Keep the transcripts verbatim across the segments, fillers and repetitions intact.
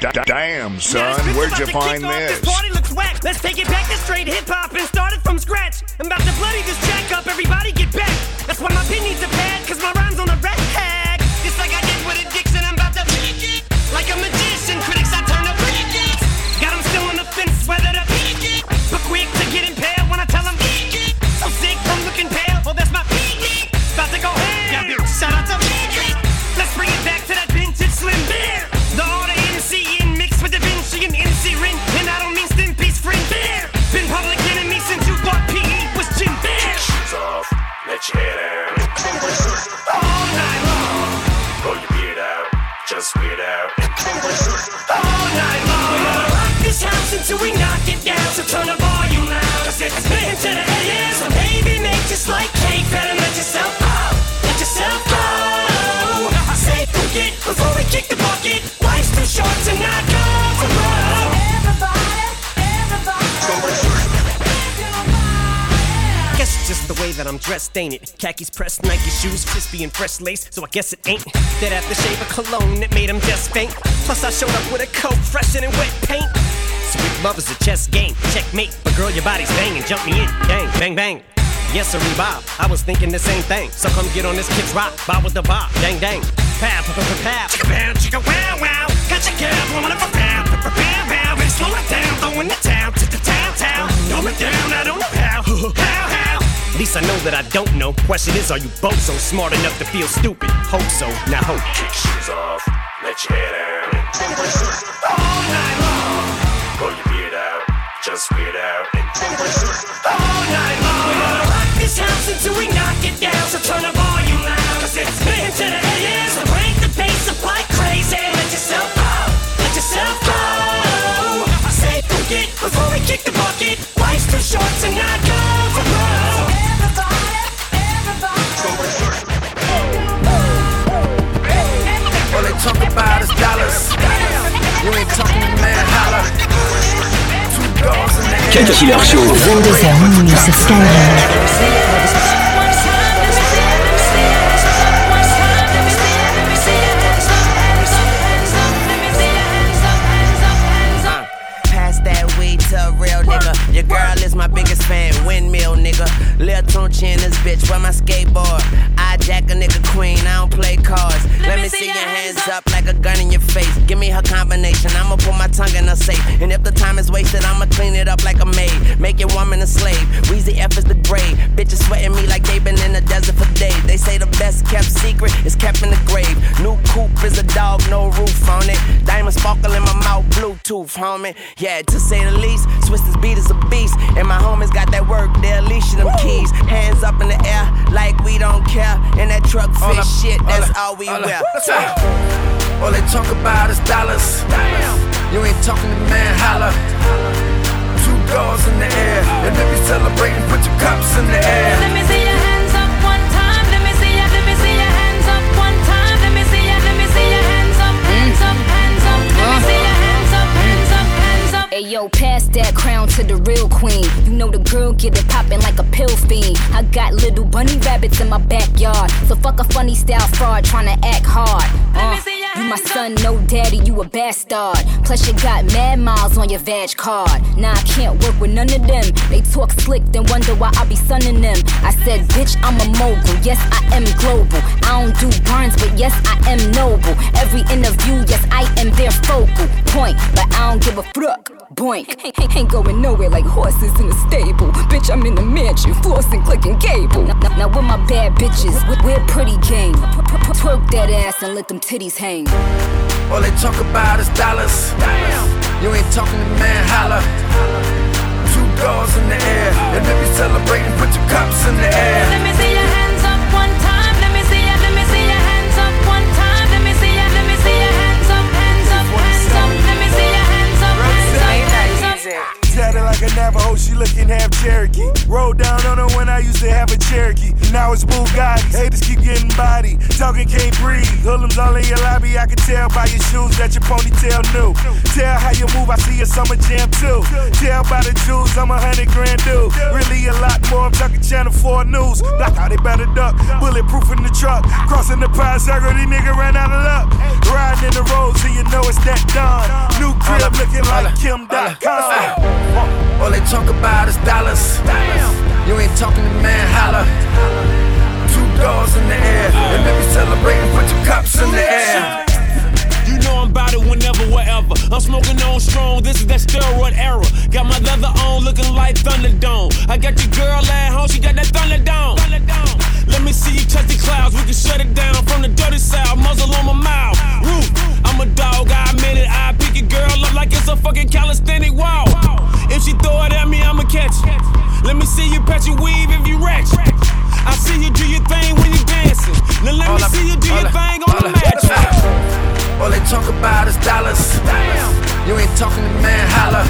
Damn, son, where'd you find this? This party looks whack. Let's take it back to straight hip-hop and start it from scratch. I'm about to bloody this jack up, everybody get back. That's why my pin needs a pad, cause my rhyme's on a red tag. Just like I did with addiction, I'm about to break it. Like a magician, critics I turn to break it. Got them still on the fence, whether to peak it. But quick to get impaled when I tell them peak it. So sick, I'm looking pale, well that's my peak it. About to go ham, shout out to peak it. Let's bring it back to that vintage slim beer. The order N C N mixed with the Vinci and N C Rin. And I don't mean slim piece friend beer. Been public enemy since you thought P E was Jim Bear. Take your shoes off, let your head out. All night long. Pull your beard out, just weird out. All night long. We're gonna rock this house until we knock it down. So turn the volume loud, cause it's been to the A M. So baby, make just like cake, better let yourself out. Let yourself go. Say forget before we kick the bucket. Life's too short to not go for love. Everybody, everybody. Guess it's just the way that I'm dressed, ain't it? Khakis pressed, Nike shoes, crispy and fresh lace. So I guess it ain't that aftershave or cologne that made him just faint. Plus I showed up with a coat freshening wet paint. Sweet love is a chess game, checkmate. But girl, your body's banging, jump me in, gang, bang, bang. Yes, a revive. I was thinking the same thing. So come get on this kid's rock. Bob with the bob. Dang, dang. Pow, pow, pow, pow. Chicka, pow, chicka, wow, wow. Got your gal blowing up a pow, pow, pow, pow. Better slow it down, throw in the towel, to the towel, towel. Dumb it down, I don't know how. How, how? At least I know that I don't know. Question is, are you both so smart enough to feel stupid? Hope so, now hope. Kick shoes off, let your head out. All night long. Pull your beard out, just weird out. All night long. This house until we knock it down. So turn the volume loud, cause it's been to the A M. So break the pace up like crazy. Let yourself out, let yourself go. Say forget before we kick the bucket. Life's too short to not go for broke. Everybody, everybody. All they talk about is dollars. We ain't talking man holler. Two dogs in the air. Cut Killer Show vingt-deux heures sur Skyrock. Your girl is my biggest fan, windmill nigga. Lil' Tunchi in this bitch, where my skateboard? I jack a nigga queen, I don't play cards. Let, Let me see your hands up. up like a gun in your face. Give me her combination, I'ma put my tongue in her safe. And if the time is wasted, I'ma clean it up like a maid. Make your woman a slave, Weezy F is the grade. Bitches sweating me like they been in the desert for days. They say the best kept secret is kept in the grave. New coupe is a dog, no roof on it. Diamond sparkle in my mouth, Bluetooth, homie. Yeah, to say the least, Swiss's beat is a beast. And my homies got that work, they're leashing them keys. Hands up in the air, like we don't care. In that truck fit all shit, all that's all, all we wear. All they talk about is dollars. You ain't talking to man, holla. Two doors in the air. And let me celebrate and put your cups in the air. Let me see your hands up one time. Let me see your, let me see your hands up one time. Let me see your, let me see your hands up, hands up, hands up. Let me see your hands up, hands up, hands up. Ayo, pass that crown to the real queen. You know the girl get it poppin' like a pill fiend. I got little bunny rabbits in my backyard. So fuck a funny style fraud tryna act hard. Uh. You my son, no daddy, you a bastard. Plus you got mad miles on your vag card. Nah, I can't work with none of them. They talk slick, then wonder why I be sunning them. I said, bitch, I'm a mogul, yes, I am global. I don't do burns, but yes, I am noble. Every interview, yes, I am their focal point. But I don't give a fuck, boink. Ain't going nowhere like horses in a stable. Bitch, I'm in the mansion, flossing, clicking cable. Now, now, now with my bad bitches, we're pretty game. Twerk that ass and let them titties hang. All they talk about is dollars. You ain't talking to man, holla. Two doors in the air. And let me celebrate and put your cups in the air. Let me see your hands up one time. Let me see your, let me see your hands up one time. Let me see your, let me see your hands up, hands up, hands up. Let me see your hands up, hands up, hands up. Tatted like a Navajo, she looking half Cherokee. Rolled down on her when I used to have a Cherokee. Now it's Bugatti, haters keep getting body. Talking can't breathe, hoodlums all in your lobby. I can tell by your shoes that your ponytail new. Tell how you move, I see a summer jam too. Tell by the jewels, I'm a hundred grand dude. Really a lot more, I'm talking Channel four News. Block out, they better duck, bulletproof in the truck. Crossing the pie circle, these niggas ran out of luck. Riding in the roads and you know it's that done. New crib looking like Kim dot com. All they talk about is dollars. You ain't talking to man, holla. Two doors in the air, and they be celebrating, put your cups in the air. You know I'm about it whenever, wherever. I'm smoking on strong, this is that steroid era. Got my leather on, looking like Thunderdome. I got your girl at home, she got that Thunderdome. Let me see you touch the clouds, we can shut it down. From the dirty side, muzzle on my mouth. Roof, I'm a dog, I admit it. I pick your girl up like it's a fucking calisthenic wall. If she throw it at me, I'ma catch it. Let me see you patch your weave if you ratchet. I see you do your thing when you dancing. Now let me see you do your thing on the mattress. All they talk about is dollars. You ain't talking to man, holla.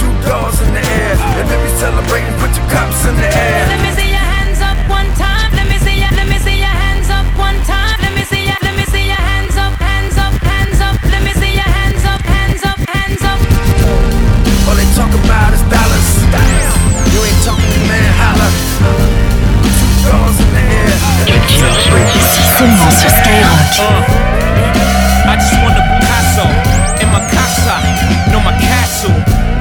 Two doors in the air, and they be celebrating, put your cups in the air. Let me see your hands up one time. Let me see your, let me see your hands up one time. Let me see your, let me see your hands up, hands up, hands up. Let me see your hands up, hands up, hands up. All they talk about is dollars. You ain't talking to man, holla. Two doors in the air. Et tu ici seulement sur Skyrock. I just want a Picasso in my casa, no my castle.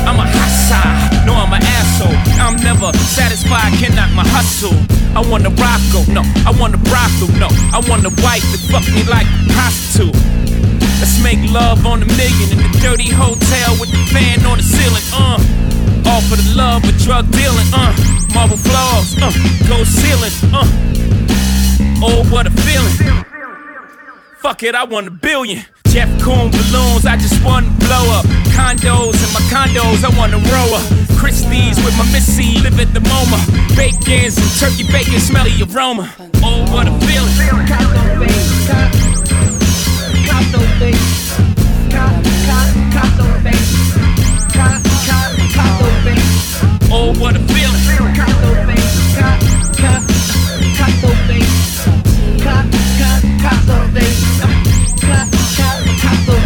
I'm a hassa, no I'm an asshole. I'm never satisfied, cannot my hustle. I want a Rocco, no, I want a brothel, no. I want a wife that fuck me like a prostitute. Let's make love on a million in the dirty hotel with the fan on the ceiling, uh. All for the love of drug dealing, uh. Marble floors, uh, gold ceiling, uh. Oh, what a feeling. Fuck it, I want a billion. Jeff Koons balloons, I just want to blow up. Condos in my condos, I want to roll up. Christie's with my missy, live at the MoMA. Bacons and turkey bacon, smelly aroma. Oh, what a feeling. Cop those things, cop. Cop those things. Cop, cop, cop those things. Cop, cop, cop those things. Oh, what a feeling. Cop those things, cop, cop, cop those things. Cop.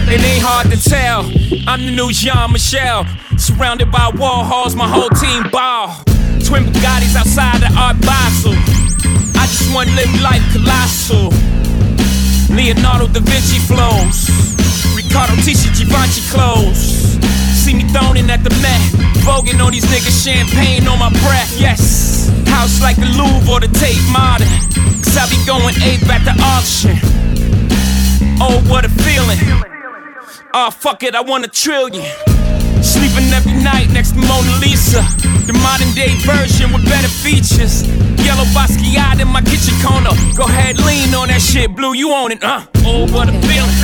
It ain't hard to tell, I'm the new Jean Michel. Surrounded by Warhols, my whole team ball. Twin Bugattis outside the Art Basel. I just wanna live life colossal. Leonardo da Vinci flows, Riccardo Tisci Givenchy clothes. See me thronin' at the Met, voguing on these niggas, champagne on my breath, yes. House like the Louvre or the Tate Modern, cause I be going ape at the auction. Oh, what a feeling. Oh, fuck it, I want a trillion. Sleeping every night next to Mona Lisa, the modern day version with better features. Yellow Basquiat in my kitchen corner, go ahead, lean on that shit, Blue, you own it, huh? Oh, what a feeling.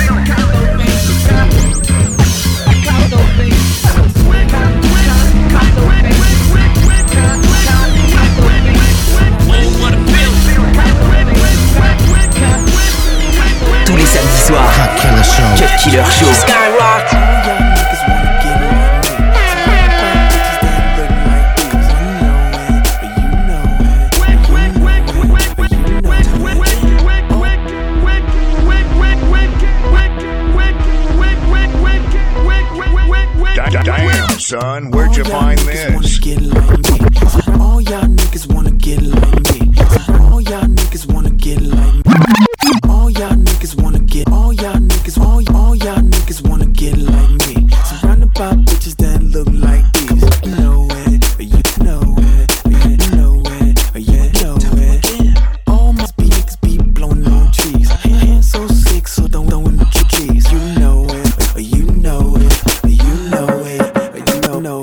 Tous les samedis soirs, Cut Killer Show. Skyrock. Son, where'd all you find this? All y'all niggas wanna get like me. All y'all niggas wanna get like me. All y'all niggas wanna get. All y'all niggas. All, all y'all niggas wanna get like me. Surrounded by bitches that look like these. You know it, but you know it, but you know it, but you know it. All my niggas be blowing on trees. Hand so sick, so don't don't in the trees. You know it, but you know it, but you know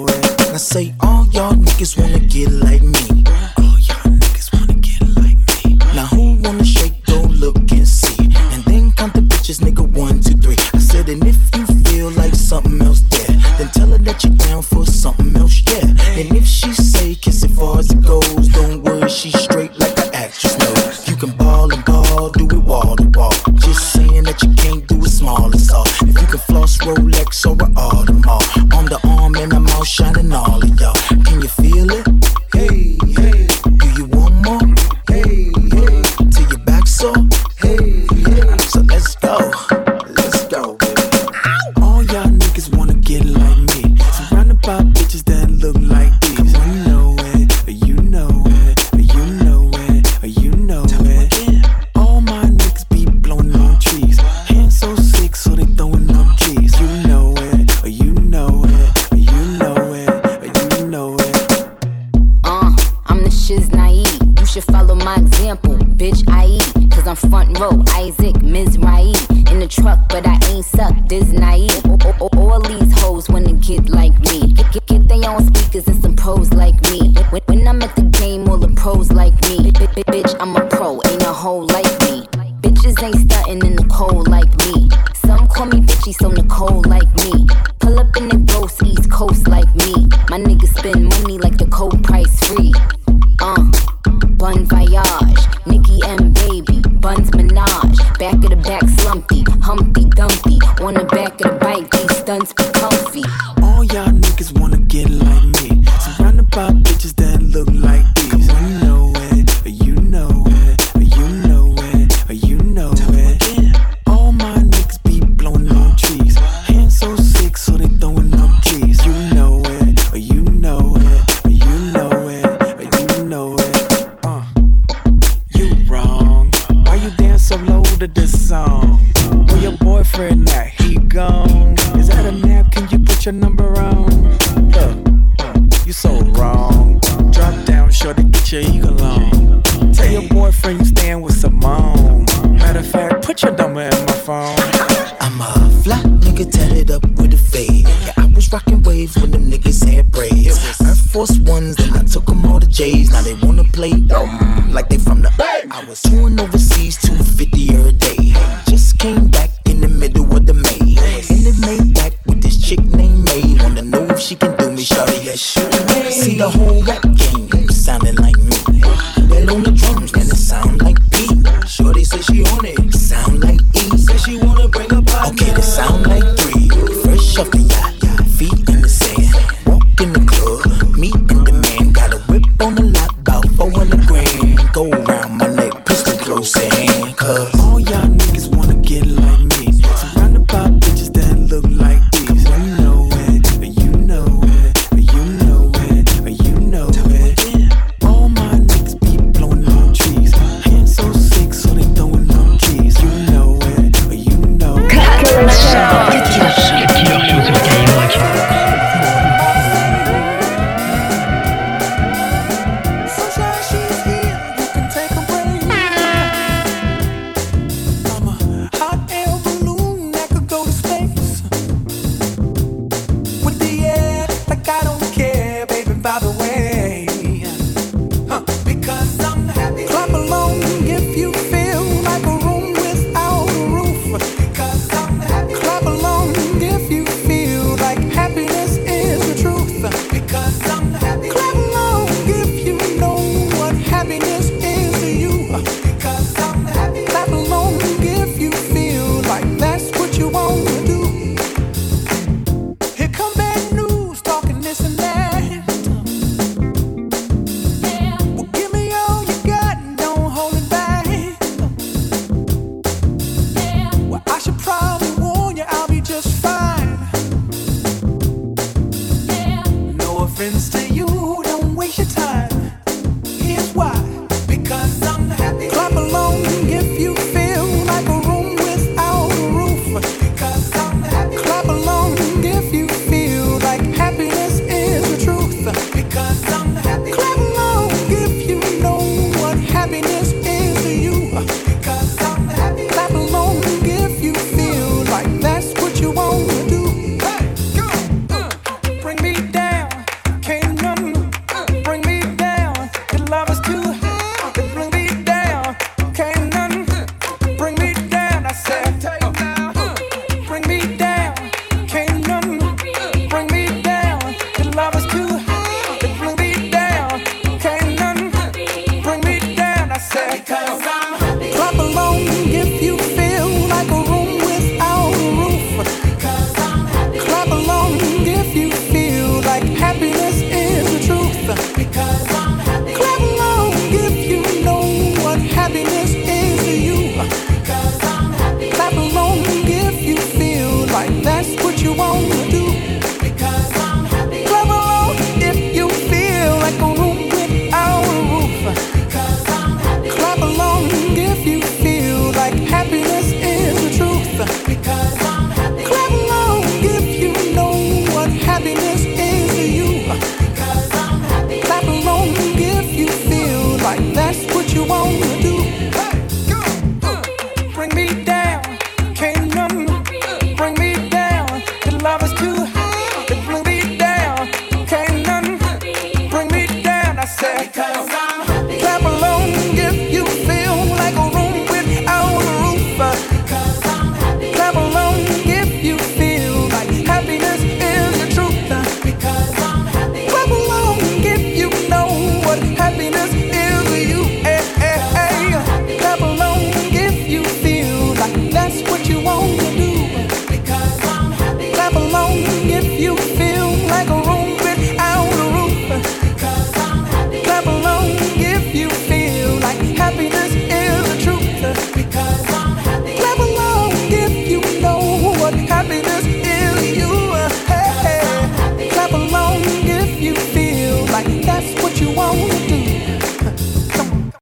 it. I say all y'all niggas wanna get like me. All y'all niggas wanna get like me. Now who wanna shake, go look and see. And then count the bitches, nigga, one, two, three. I said, and if you feel like something else there, then tell her that you're down for something else, yeah. And if she say kiss it far as it goes, don't worry, she's straight like an actress knows. You can ball and ball, do it wall to wall. Just saying that you can't do it small and soft. If you can floss Rolex or an Audemars, on the arm and I'm all shining all. You know Miz Right in the truck, but I ain't sucked this naive. All these hoes wanna get like me. Get, get their own speakers and some pros like me. When, when I'm at the game, all the pros like me. Bitch, I'm a pro, ain't a hoe like me. Bitches ain't stuntin' in the cold like me. Some call me bitchy, so Nicole like me. Pull up in the ghost, East Coast like me. My niggas spend money like the cold price free. Uh, Bon Voyage, Nicki and Baby, Buns Minaj. Back of the back slumpy, Humpty Dumpty. On the back of the bike, these stunts be comfy. All y'all niggas wanna get like me. Surrounded by bitches that look like these. We know it, you know it, you know it, you know it. All my niggas be blowing up trees. Hands so sick, so they throwing up trees. You know it, you know it, you know it, you know it. Uh, you wrong. Why you dance so low to this song? Where your boyfriend at? He gone. Is that a nap? Can you put your number on? Look, you so wrong. Drop down short to get your eagle on. Tell your boyfriend you staying with Simone. Matter of fact, put your number in my phone. I'm a fly nigga tatted up with a fade. Yeah, I was rocking waves when them niggas had braids. Air Force Ones, then I took them all to J's. Now they wanna play dumb like they from the bay. I was touring overseas, two fifty every day. Just came back in the middle of the May. In the Maybach with this chick named May. Wanna know if she can do me, shawty, yes she may. See the whole rap